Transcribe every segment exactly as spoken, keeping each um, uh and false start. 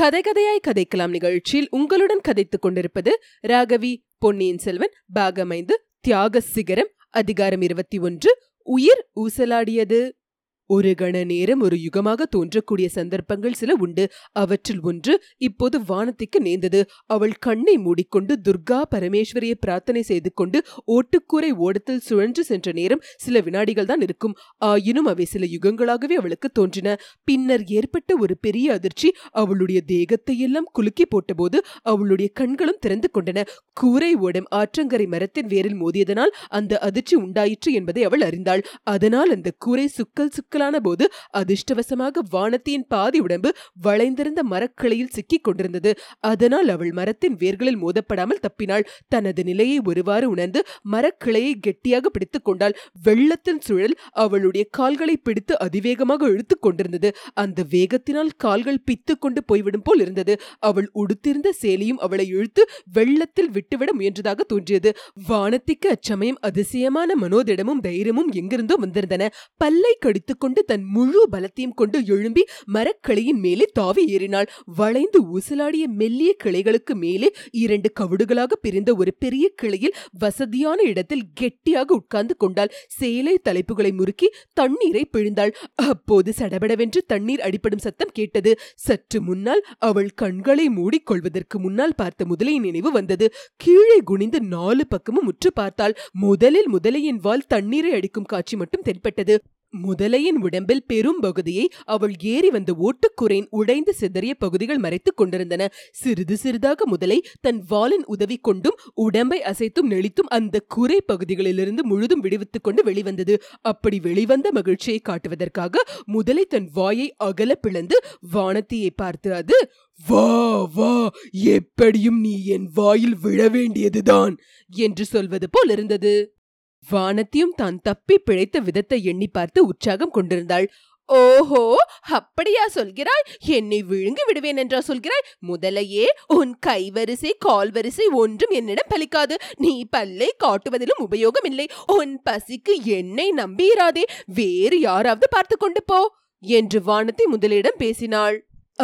கதை கதையாய் கதைக்கலாம் நிகழ்ச்சியில் உங்களுடன் கதைத்துக் கொண்டிருப்பது ராகவி. பொன்னியின் செல்வன் பாகம் ஐந்து, தியாக சிகரம், அதிகாரம் இருபத்தி ஒன்று, உயிர் ஊசலாடியது. ஒரு கண நேரம் ஒரு யுகமாக தோன்றக்கூடிய சந்தர்ப்பங்கள் சில உண்டு. அவற்றில் ஒன்று இப்போது வானத்திற்கு நேர்ந்தது. அவள் கண்ணை மூடிக்கொண்டு துர்கா பரமேஸ்வரியை பிரார்த்தனை செய்து கொண்டு ஓட்டுக்கூரை ஓடத்தில் சுழன்று சென்ற நேரம் சில வினாடிகள் தான் இருக்கும். ஆயினும் அவை சில யுகங்களாகவே அவளுக்கு தோன்றின. பின்னர் ஏற்பட்ட ஒரு பெரிய அதிர்ச்சி அவளுடைய தேகத்தை எல்லாம் குலுக்கி போட்டபோது அவளுடைய கண்களும் திறந்து கொண்டன. கூரை ஓடம் ஆற்றங்கரை மரத்தின் வேரில் மோதியதனால் அந்த அதிர்ச்சி உண்டாயிற்று என்பதை அவள் அறிந்தாள். அதனால் அந்த கூரை சுக்கல் சுக்கல் போது அதிர்ஷ்டவசமாக வானத்தின் பாதி உடம்பு வளைந்திருந்த மரக்கிளையில் சிக்கிக் கொண்டிருந்தது. அதனால் அவள் மரத்தின் வேர்களில் மோதப்படாமல் தப்பினாள். தனது நிலையை ஒருவாறு உணர்ந்து மரக்கிளையை கெட்டியாக பிடித்துக் கொண்டாள். வெள்ளத்தின் சுழல் அவளுடைய கால்களை பிடித்து அதிவேகமாக இழுத்துக் கொண்டிருந்தது. அந்த வேகத்தினால் கால்கள் பித்து கொண்டு போய்விடும் போல் இருந்தது. அவள் உடுத்திருந்த சேலையும் அவளை இழுத்து வெள்ளத்தில் விட்டுவிட முயன்றதாக தோன்றியது. வானத்திற்கு அச்சமயம் அதிசயமான மனோதிடமும் தைரியமும் எங்கிருந்தோ வந்திருந்தன. பல்லை கடித்து கொண்டு தன் முழு பலத்தையும் கொண்டு எழும்பி மரக்கிளையின் மேலே தாவி ஏறினாள். வளைந்து ஊசலாடிய மெல்லிய கிளைகளுக்கு மேலே இரண்டு கவடுகளாக பிரிந்த ஒரு பெரிய கிளையில் வசதியான இடத்தில் கெட்டியாக உட்கார்ந்து கொண்டாள். சேலை தலைப்புகளை முறுக்கி தண்ணீரை பிழிந்தாள். அப்போது சடபடவென்று தண்ணீர் அடிபடும் சத்தம் கேட்டது. சற்று முன்னால் அவள் கண்களை மூடிக்கொள்வதற்கு முன்னால் பார்த்த முதலை நினைவு வந்தது. கீழே குனிந்து நாலு பக்கமும் முற்று பார்த்தாள். முதலில் முதலையின் வால் தண்ணீரை அடிக்கும் காட்சி மட்டும் தென்பட்டது. முதலையின் உடம்பில் பெரும் பகுதியை அவள் ஏறி வந்த ஓட்டுக்குறையின் உடைந்து சிதறிய பகுதிகள் மறைத்துக் கொண்டிருந்தன. சிறிது சிறிதாக முதலை தன் வாலின் உதவி கொண்டும் உடம்பை அசைத்தும் நெளித்தும் அந்த குறை பகுதிகளிலிருந்து முழுதும் விடுவித்துக் கொண்டு வெளிவந்தது. அப்படி வெளிவந்த மகிழ்ச்சியை காட்டுவதற்காக முதலை தன் வாயை அகல பிளந்து வானத்தியை பார்த்து அது வா வா எப்படியும் நீ என் வாயில் விழ வேண்டியதுதான் என்று சொல்வது போல் இருந்தது. வானத்தியும் தான் தப்பி பிழைத்த விதத்தை எண்ணி பார்த்து உற்சாகம் கொண்டிருந்தாள். ஓஹோ, அப்படியா சொல்கிறாய்? என்னை விழுங்கி விடுவேன் என்றா சொல்கிறாய்? முதலையே, உன் கைவரிசை கால்வரிசை ஒன்றும் என்னிடம் பலிக்காது. நீ பல்லை காட்டுவதிலும் உபயோகம் இல்லை. உன் பசிக்கு என்னை நம்பியிராதே, வேறு யாராவது பார்த்து கொண்டு போ என்று வானத்தை முதலிடம் பேசினாள்.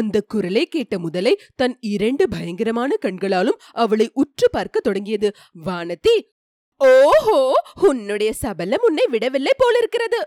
அந்த குரலை கேட்ட முதலை தன் இரண்டு பயங்கரமான கண்களாலும் அவளை உற்று பார்க்க தொடங்கியது. வானத்தி, ஓஹோ, உன்னுடைய சபலம் உன்னை விடவில்லை போலிருக்கிறது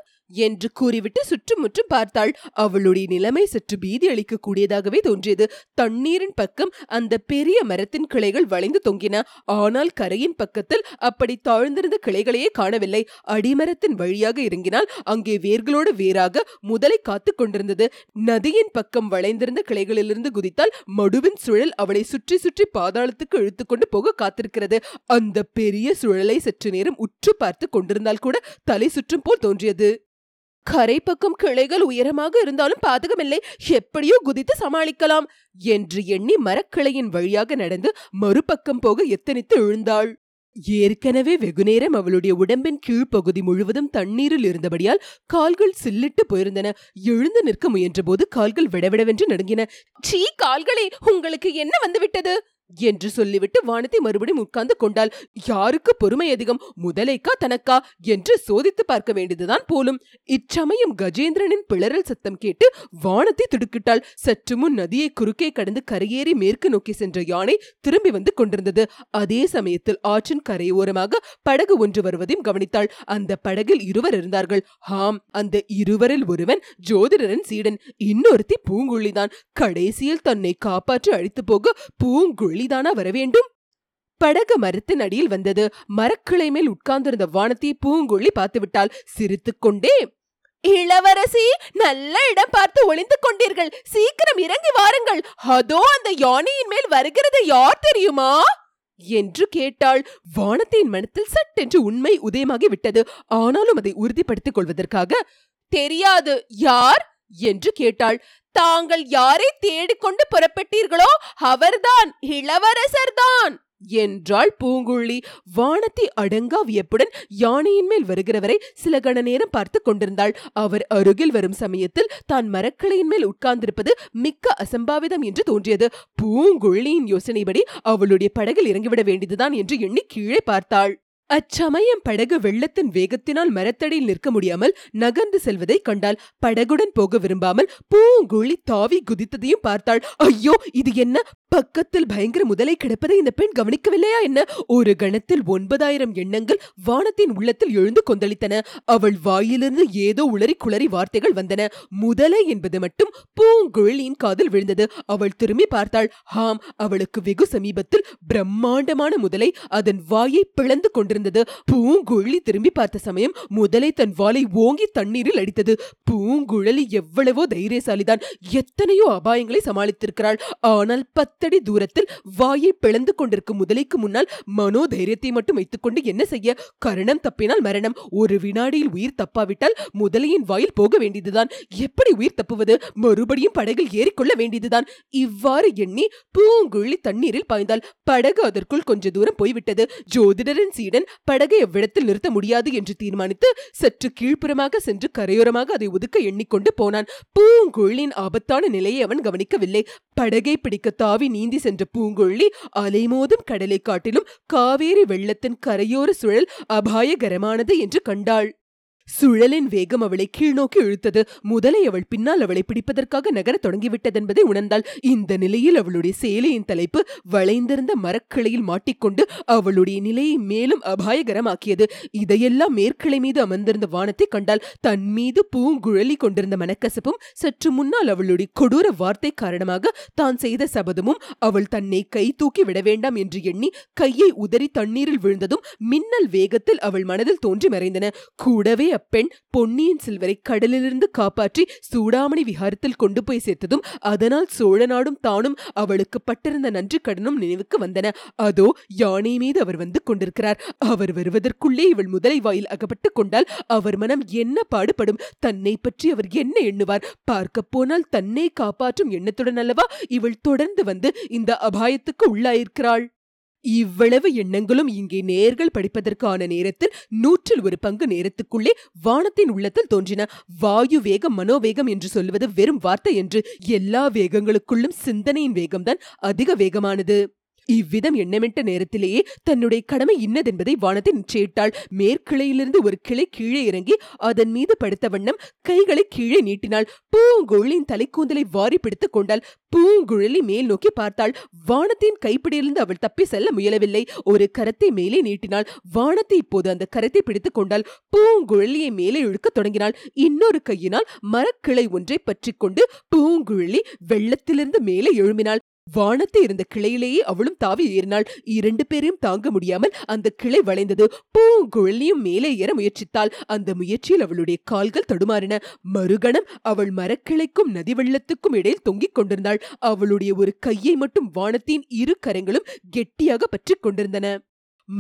என்று கூறிவிட்டு சுற்றும் முற்றும் பார்த்தாள். அவளுடைய நிலைமை சற்று பீதி அளிக்க கூடியதாகவே தோன்றியது. தண்ணீரின் பக்கம் அந்த பெரிய மரத்தின் கிளைகள் வளைந்து தொங்கின. ஆனால் கரையின் பக்கத்தில் அப்படி தாழ்ந்திருந்த கிளைகளையே காணவில்லை. அடிமரத்தின் வழியாக இறங்கினால் அங்கே வேர்களோடு வேறாக முதலை காத்து கொண்டிருந்தது. நதியின் பக்கம் வளைந்திருந்த கிளைகளிலிருந்து குதித்தால் மடுவின் சுழல் அவளை சுற்றி சுற்றி பாதாளத்துக்கு இழுத்துக்கொண்டு போக காத்திருக்கிறது. அந்த பெரிய சுழலை சற்று நேரம் உற்று பார்த்து கொண்டிருந்தால் கூட தலை சுற்றும் போல் தோன்றியது. கரை பக்கம் கிளைகள் உயரமாக இருந்தாலும் பாதகமில்லை, எப்படியோ குதித்து சமாளிக்கலாம் என்று எண்ணி மரக்கிளையின் வழியாக நடந்து மறுபக்கம் போக எத்தனித்து விழுந்தாள். ஏற்கனவே வெகுநேரம் அவளுடைய உடம்பின் கீழ்ப்பகுதி முழுவதும் தண்ணீரில் இருந்தபடியால் கால்கள் சில்லிட்டு போயிருந்தன. எழுந்து நிற்க முயன்ற போது கால்கள் விடவிடவென்று நடுங்கின. சீ, கால்களே, உங்களுக்கு என்ன வந்துவிட்டது என்று சொல்லிவிட்டு வானத்தை மறுபடியும் உட்கார்ந்து கொண்டாள். யாருக்கு பொறுமை அதிகம், முதலைக்கா தனக்கா என்று சோதித்து பார்க்க வேண்டியதுதான் போலும். இச்சமயம் கஜேந்திரனின் பிளறல் சத்தம் கேட்டு வானத்தை திடுக்கிட்டாள். சற்று முன் நதியை குறுக்கே கடந்து கரையேறி மேற்கு நோக்கி சென்ற யானை திரும்பி வந்து கொண்டிருந்தது. அதே சமயத்தில் ஆற்றின் கரையோரமாக படகு ஒன்று வருவதையும் கவனித்தாள். அந்த படகில் இருவர் இருந்தார்கள். ஹாம், அந்த இருவரில் ஒருவன் ஜோதிடரின் சீடன், இன்னொருத்தி பூங்குழிதான். கடைசியில் தன்னை காப்பாற்றி அழித்து போக பூங்குழி தானா வரவேண்டும்? படகு மரத்தின் அடியில் வந்தது. மரக்கிளை மேல் உட்கார்ந்திருந்த வானத்தை பூங்குழி பார்த்துவிட்டாள். சிரித்துக்கொண்டே, இளவரசி, நல்ல இடம் பார்த்து ஒளிந்து கொண்டீர்கள். சீக்கிரம் இறங்கி வாருங்கள். அதோ அந்த யானையின் மேல் வருகிறது, யார் தெரியுமா என்று கேட்டாள். வானத்தின் மனத்தில் சட்டென்று உண்மை உதயமாகி விட்டது. ஆனாலும் அதை உறுதிப்படுத்திக் கொள்வதற்காக, தெரியாது, யார் என்று கேட்டாள். தாங்கள் யாரை தேடிக்கொண்டு புறப்பட்டீர்களோ அவர்தான், இளவரசர்தான் என்றாள் பூங்குழி. வானத்தை அடங்கா வியப்புடன் யானையின் மேல் வருகிறவரை சில கண நேரம் பார்த்து கொண்டிருந்தாள். அவர் அருகில் வரும் சமயத்தில் தான் மரக்கிளையின் மேல் உட்கார்ந்திருப்பது மிக்க அசம்பாவிதம் என்று தோன்றியது. பூங்குழியின் யோசனைப்படி அவளுடைய படகில் இறங்கிவிட வேண்டியதுதான் என்று எண்ணி கீழே பார்த்தாள். அச்சமயம் படகு வெள்ளத்தின் வேகத்தினால் மரத்தடியில் நிற்க முடியாமல் நகர்ந்து செல்வதை கண்டாள். படகுடன் போக விரும்பாமல் பூங்குழி தாவி குதித்ததையும் பார்த்தாள். ஐயோ, இது என்ன? பக்கத்தில் பயங்கர முதலை கிடப்பதை இந்த பெண் கவனிக்கவில்லையா என்ன? ஒரு கணத்தில் ஒன்பதாயிரம் எண்ணங்கள் வானத்தின் உள்ளத்தில் எழுந்து கொந்தளித்தன. அவள் வாயிலிருந்து ஏதோ உளறி குளறி வார்த்தைகள் வந்தன. முதலை என்பது மட்டும் பூங்குழலியின் காதில் விழுந்தது. அவள் திரும்பி பார்த்தாள். ஹாம், அவளுக்கு வெகு சமீபத்தில் பிரம்மாண்டமான முதலை அதன் வாயை பிளந்து கொண்டிருந்தது. பூங்குழலி திரும்பி பார்த்த சமயம் முதலை தன் வாலை ஓங்கி தண்ணீரில் அடித்தது. பூங்குழலி எவ்வளவோ தைரியசாலிதான், எத்தனையோ அபாயங்களை சமாளித்திருக்கிறாள். ஆனால் பத்தடி தூரத்தில் வாயை பிளந்து கொண்டிருக்கும் முதலைக்கு முன்னால் மனோதைரியத்தை மட்டும் வைத்துக்கொண்டு என்ன செய்ய? கரணம் தப்பினால் மரணம். ஒரு வினாடியில் உயிர் தப்பாவிட்டால் முதலையின் வாயில் போக வேண்டியதுதான். எப்படி உயிர் தப்புவது? மறுபடியும் படகில் ஏறிக்கொள்ள வேண்டியதுதான். இவ்வாறு எண்ணி பூங்குழி தண்ணீரில் பாய்ந்தால் படகு அதற்குள் கொஞ்ச தூரம் போய்விட்டது. ஜோதிடரின் சீடன் படகை எவ்விடத்தில் நிறுத்த முடியாது என்று தீர்மானித்து சற்று கீழ்ப்புறமாக சென்று கரையோரமாக அதை ஒதுக்க எண்ணிக்கொண்டு போனான். பூங்குழியின் ஆபத்தான நிலையை அவன் கவனிக்கவில்லை. படகை பிடிக்க தாவி நீந்தி சென்ற பூங்குழலி அலைமோதும் கடலை காட்டிலும் காவேரி வெள்ளத்தின் கரையோர சுழல் அபாயகரமானது என்று கண்டாள். சுழலின் வேகம் அவளை கீழ்நோக்கி இழுத்தது. முதலை அவள் பின்னால் அவளை பிடிப்பதற்காக நகர தொடங்கிவிட்டதென்பதை உணர்ந்தாள். இந்த நிலையில் அவளுடைய சேலையின் தலைப்பு வளைந்திருந்த மரக்கிளையில் மாட்டிக்கொண்டு அவளுடைய நிலையை மேலும் அபாயகரமாக்கியது. இதையெல்லாம் மேற்கிளை மீது அமர்ந்திருந்த வானத்தை கண்டாள். தன் மீது பூங்குழலி கொண்டிருந்த மனக்கசப்பும் சற்று முன்னால் அவளுடைய கொடூர வார்த்தை காரணமாக தான் செய்த சபதமும் அவள் தன்னை கை தூக்கி விட வேண்டாம் என்று எண்ணி கையை உதறி தண்ணீரில் விழுந்ததும் மின்னல் வேகத்தில் அவள் மனதில் தோன்றி மறைந்தன. கூடவே அப்பெண் பொன்னியின் செல்வரை கடலிலிருந்து காப்பாற்றி சூடாமணி விஹாரத்தில் கொண்டு போய் சேர்த்ததும் அதனால் சோழ நாடும் தானும் அவளுக்கு பட்டிருந்த நன்றி கடனும் நினைவுக்கு வந்தன. அதோ யானை மீது அவர் வந்து கொண்டிருக்கிறார். அவர் வருவதற்குள்ளே இவள் முதலை வாயில் அகப்பட்டு கொண்டால் அவர் மனம் என்ன பாடுபடும்? தன்னை பற்றி அவர் என்ன எண்ணுவார்? பார்க்க போனால் தன்னை காப்பாற்றும் எண்ணத்துடன் அல்லவா இவள் தொடர்ந்து வந்து இந்த அபாயத்துக்கு உள்ளாயிருக்கிறாள். இவ்வளவு எண்ணங்களும் இங்கே நேர்கள் படிப்பதற்கான நேரத்தில் நூற்றில் ஒரு பங்கு நேரத்துக்குள்ளே வானத்தின் உள்ளத்தில் தோன்றின. வாயு வேகம், மனோவேகம் என்று சொல்வது வெறும் வார்த்தை என்று. எல்லா வேகங்களுக்குள்ளும் சிந்தனையின் வேகம்தான் அதிக வேகமானது. இவ்விதம் எண்ணமிட்ட நேரத்திலேயே தன்னுடைய கடமை இன்னதென்பதை வானத்தை நிச்சயிட்டாள். மேற்கிளையிலிருந்து ஒரு கிளை கீழே இறங்கி அதன் மீது படுத்த வண்ணம் கைகளை கீழே நீட்டினாள். பூங்குழலின் தலைக்கூந்தலை வாரி பிடித்துக் கொண்டாள். பூங்குழலி மேல் நோக்கி பார்த்தாள். வானத்தின் கைப்பிடியிலிருந்து அவள் தப்பி செல்ல முயலவில்லை. ஒரு கரத்தை மேலே நீட்டினாள். வானத்தை இப்போது அந்த கரத்தை பிடித்துக் கொண்டாள். பூங்குழலியை மேலே இழுக்க தொடங்கினாள். இன்னொரு கையினால் மரக்கிளை ஒன்றை பற்றிக்கொண்டு பூங்குழலி வெள்ளத்திலிருந்து மேலே எழும்பினாள். வானத்தை இருந்த கிளையிலேயே அவளும் தாவி ஏறினாள். இரண்டு பேரையும் தாங்க முடியாமல் அந்த கிளை வளைந்தது. பூங்குழலியும் மேலே ஏற முயற்சித்தாள். அந்த முயற்சியில் அவளுடைய கால்கள் தடுமாறின. மறுகணம் அவள் மரக்கிளைக்கும் நதி வெள்ளத்துக்கும் இடையில் தொங்கிக் கொண்டிருந்தாள். அவளுடைய ஒரு கையை மட்டும் வானத்தின் இரு கரங்களும் கெட்டியாக பற்றி கொண்டிருந்தன.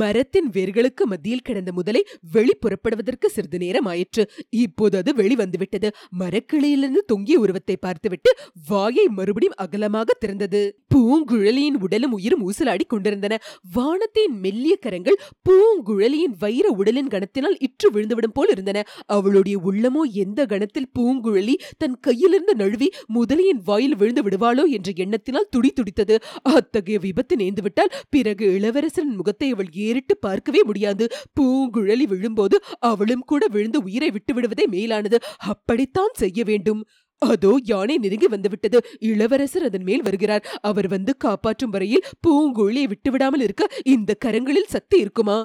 மரத்தின் வேர்களுக்கு மத்தியில் கிடந்த முதலை வெளி புறப்படுவதற்கு சிறிது நேரம் ஆயிற்று. இப்போது அது வெளிவந்துவிட்டது. மரக்கிளையிலிருந்து தொங்கிய உருவத்தை பார்த்துவிட்டு வாயை மறுபடியும் அகலமாக திறந்தது. பூங்குழலியின் உடலும் உயிரும் ஊசலாடி கொண்டிருந்தன. வானத்தின் மெல்லிய கரங்கள் பூங்குழலியின் வைர உடலின் கணத்தினால் இற்று விழுந்துவிடும் போல் இருந்தன. அவளுடைய உள்ளமோ எந்த கணத்தில் பூங்குழலி தன் கையிலிருந்து நழுவி முதலையின் வாயில் விழுந்து விடுவாளோ என்ற எண்ணத்தினால் துடி துடித்தது. அத்தகைய விபத்து நேர்ந்துவிட்டால் பிறகு இளவரசன் முகத்தை அவள் ஏறிட்டு பார்க்கவே முடியாது. பூங்குழலி விழும்போது அவளும் கூட விழுந்து உயிரை விட்டு விடுவதே மேலானது. அப்படித்தான் செய்ய வேண்டும். அதோ யானை நெருங்கி வந்துவிட்டது. இளவரசர் அதன் மேல் வருகிறார். அவர் வந்து காப்பாற்றும் வரையில் பூங்குழலியை விட்டுவிடாமல் இருக்க இந்த கரங்களில் சக்தி இருக்குமா?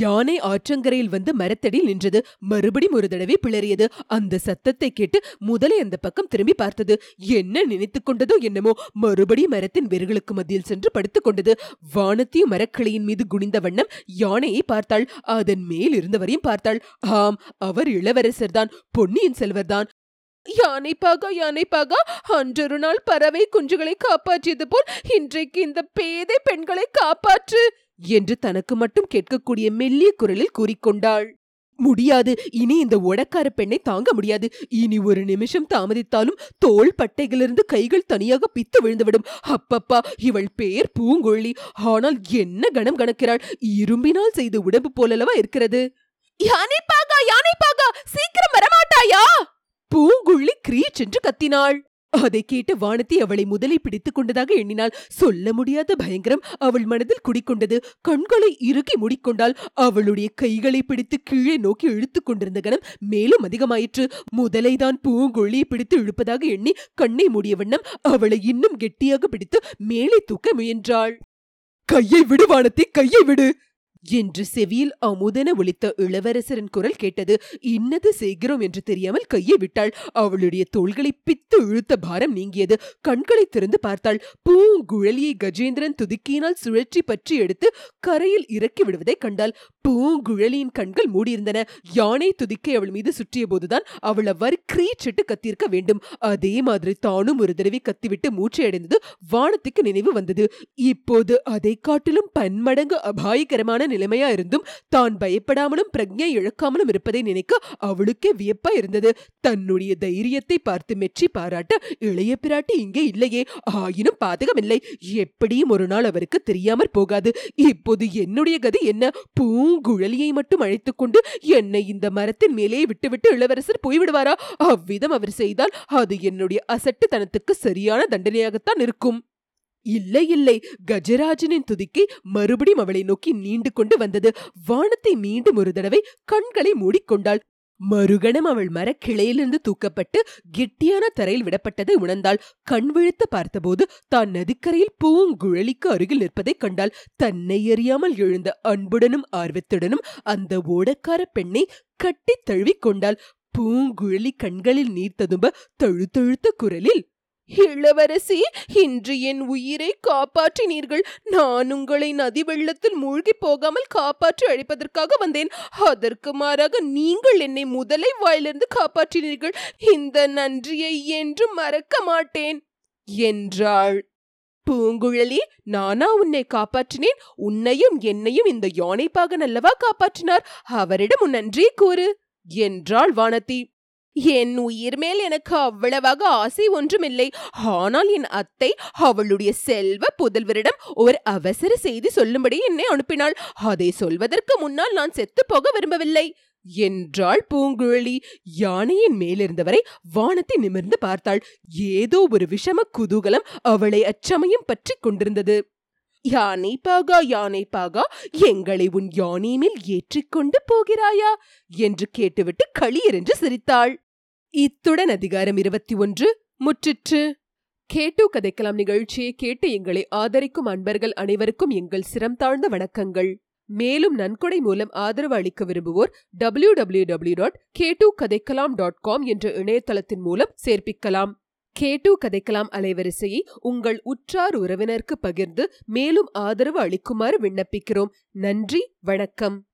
யானை ஆற்றங்கரையில் வந்து மரத்தடியில் நின்றது. மறுபடியும் ஒரு தடவை பிளறியது. அந்த சத்தத்தை கேட்டு முதலை அந்த பக்கம் திரும்பி பார்த்தது. என்ன நினைத்து கொண்டதோ என்னமோ, மறுபடியும் மரத்தின் வேர்களுக்கு மத்தியில் சென்று படுத்துக் கொண்டது. வானத்தையும் மரக்கிளையின் மீது குனிந்த வண்ணம் யானையை பார்த்தாள். அதன் மேல் இருந்தவரையும் பார்த்தாள். ஆம், அவர் இளவரசர் தான், பொன்னியின் செல்வர் தான். யானைப்பாகா யானைப்பாகா, அன்றொரு நாள் பறவை குஞ்சுகளை காப்பாற்றியது போல் இன்றைக்கு இந்த பேதை பெண்களை காப்பாற்று என்று தனக்கு மட்டும் கேட்கக்கூடிய மெல்லிய குரலில் கூறிக்கொண்டாள். முடியாது, இனி இந்த ஒடக்கார பெண்ணை தாங்க முடியாது. இனி ஒரு நிமிஷம் தாமதித்தாலும் தோள் பட்டைகளிலிருந்து கைகள் தனியாக பித்து விழுந்துவிடும். அப்பப்பா, இவள் பேர் பூங்குழலி, ஆனால் என்ன கணம் கணக்கிறாள்! இரும்பினால் செய்த உடம்பு போலவா இருக்கிறது. யானைப்பாகா யானைப்பாகா, சீக்கிரம் வரமாட்டாயா? பூங்குழலி கிரீச் என்று கத்தினாள். அதை கேட்டு வானதி அவளை முதலை பிடித்துக் கொண்டதாக எண்ணினாள். சொல்ல முடியாத பயங்கரம் அவள் மனதில் குடிக்கொண்டது. கண்களை இறுக்கி மூடிக்கொண்டாள். அவளுடைய கைகளை பிடித்து கீழே நோக்கி இழுத்துக் கொண்டிருந்த கணம் மேலும் அதிகமாயிற்று. முதலைதான் பூங்கொழியை பிடித்து இழுப்பதாக எண்ணி கண்ணை மூடிய வண்ணம் அவளை இன்னும் கெட்டியாக பிடித்து மேலே தூக்க முயன்றாள். கையை விடு வானதி, கையை விடு என்று செவியில் அமுதன ஒலித்த இளவரசரின் குரல் கேட்டது. இன்னது செய்கிறோம் என்று தெரியாமல் கையை விட்டாள். அவளுடைய தோள்களை பித்து இழுத்த பாரம் நீங்கியது. கண்களை திறந்து பார்த்தாள். பூங்குழலியை கஜேந்திரன் துதிக்கினால் சுழற்றி பற்றி எடுத்து கரையில் இறக்கி விடுவதை கண்டாள். பூங்குழலியின் கண்கள் மூடியிருந்தன. யானை துதிக்கை அவள் மீது சுற்றிய போதுதான் அவள் அவ்வாறு கிரீச்சிட்டு கத்தியிருக்க வேண்டும். அதே மாதிரி தானும் ஒரு தடவை கத்திவிட்டு மூச்சை அடைந்தது வானத்துக்கு நினைவு வந்தது. இப்போது அதை காட்டிலும் பன்மடங்கு அபாயகரமான நிலைமையா இருந்தும் தான் பயப்படாமலும் பிரக்ஞை இழக்காமலும் இருப்பதை நினைக்க அவளுக்கே வியப்பா இருந்தது. தன்னுடைய தைரியத்தை பார்த்து மெச்சி பாராட்ட இளைய பிராட்டி இங்கே இல்லையே. ஆயினும் பாதகமில்லை, எப்படியும் ஒரு நாள் அவருக்கு தெரியாமற் போகாது. இப்போது என்னுடைய கதை என்ன? பூங்குழலியை மட்டும் அழைத்துக் கொண்டு என்னை இந்த மரத்தின் மேலே விட்டுவிட்டு இளவரசர் போய்விடுவாரா? அவ்விதம் அவர் செய்தால் அது என்னுடைய அசட்டுத்தனத்துக்கு சரியான தண்டனையாகத்தான் இருக்கும். இல்லை இல்லை, கஜராஜனின் துதிக்கை மறுபடியும் அவளை நோக்கி நீண்டு கொண்டு வந்தது. வானத்தை மீண்டும் ஒரு தடவை கண்களை மூடிக்கொண்டாள். மறுகணம் அவள் மரக்கிளையிலிருந்து தூக்கப்பட்டு கெட்டியான தரையில் விடப்பட்டதை உணர்ந்தாள். கண் விழித்து பார்த்தபோது தான் நதிக்கரையில் பூங்குழலிக்கு அருகில் நிற்பதை கண்டாள். தன்னை அறியாமல் எழுந்த அன்புடனும் ஆர்வத்துடனும் அந்த ஓடக்கார பெண்ணை கட்டி தழுவிக்கொண்டாள். பூங்குழலி கண்களில் நீர் ததும்ப தழுதழுத்த குரலில், இளவரசி, இன்று என் உயிரை காப்பாற்றினீர்கள். நான் உங்களை நதி வெள்ளத்தில் மூழ்கி போகாமல் காப்பாற்றி அழைப்பதற்காக வந்தேன். அதற்கு மாறாக நீங்கள் என்னை முதலை வாயிலிருந்து காப்பாற்றினீர்கள். இந்த நன்றியை என்றும் மறக்க மாட்டேன் என்றாள். பூங்குழலி, நானா உன்னை காப்பாற்றினேன்? உன்னையும் என்னையும் இந்த யானைப்பாகன் அல்லவா காப்பாற்றினார். அவரிடம் உன் நன்றியை கூறு என்றாள் வானதி. என் உயிர் மேல் எனக்கு அவ்வளவாக ஆசை ஒன்றுமில்லை. ஆனால் என் அத்தை அவளுடைய செல்வ புதல்வரிடம் ஒரு அவசர செய்தி சொல்லும்படி என்னை அனுப்பினாள். அதை சொல்வதற்கு முன்னால் நான் செத்து போக விரும்பவில்லை என்றாள் பூங்குழலி. யானையின் மேலிருந்தவரை வானத்தை நிமிர்ந்து பார்த்தாள். ஏதோ ஒரு விஷம குதூகலம் அவளை அச்சமயம் பற்றி கொண்டிருந்தது. யானை பாகா, யானை பாகா, எங்களை உன் யானை மேல் ஏற்றிக்கொண்டு போகிறாயா என்று கேட்டுவிட்டு களியர் என்று சிரித்தாள். இத்துடன் அதிகாரம் இருபத்தி ஒன்று முற்றிற்று. கேட்டு கதைக்கலாம் நிகழ்ச்சியை கேட்டு எங்களை ஆதரிக்கும் அன்பர்கள் அனைவருக்கும் எங்கள் சிரம் தாழ்ந்த வணக்கங்கள். மேலும் நன்கொடை மூலம் ஆதரவு அளிக்க விரும்புவோர் டபிள்யூ டபிள்யூ டபிள்யூ டாட் கேட்டு கதைக்கலாம் டாட் காம் என்ற இணையதளத்தின் மூலம் சேர்ப்பிக்கலாம். கேட்டு கதைக்கலாம் அலைவரிசையை உங்கள் உற்றார் உறவினருக்கு பகிர்ந்து மேலும் ஆதரவு அளிக்குமாறு விண்ணப்பிக்கிறோம். நன்றி, வணக்கம்.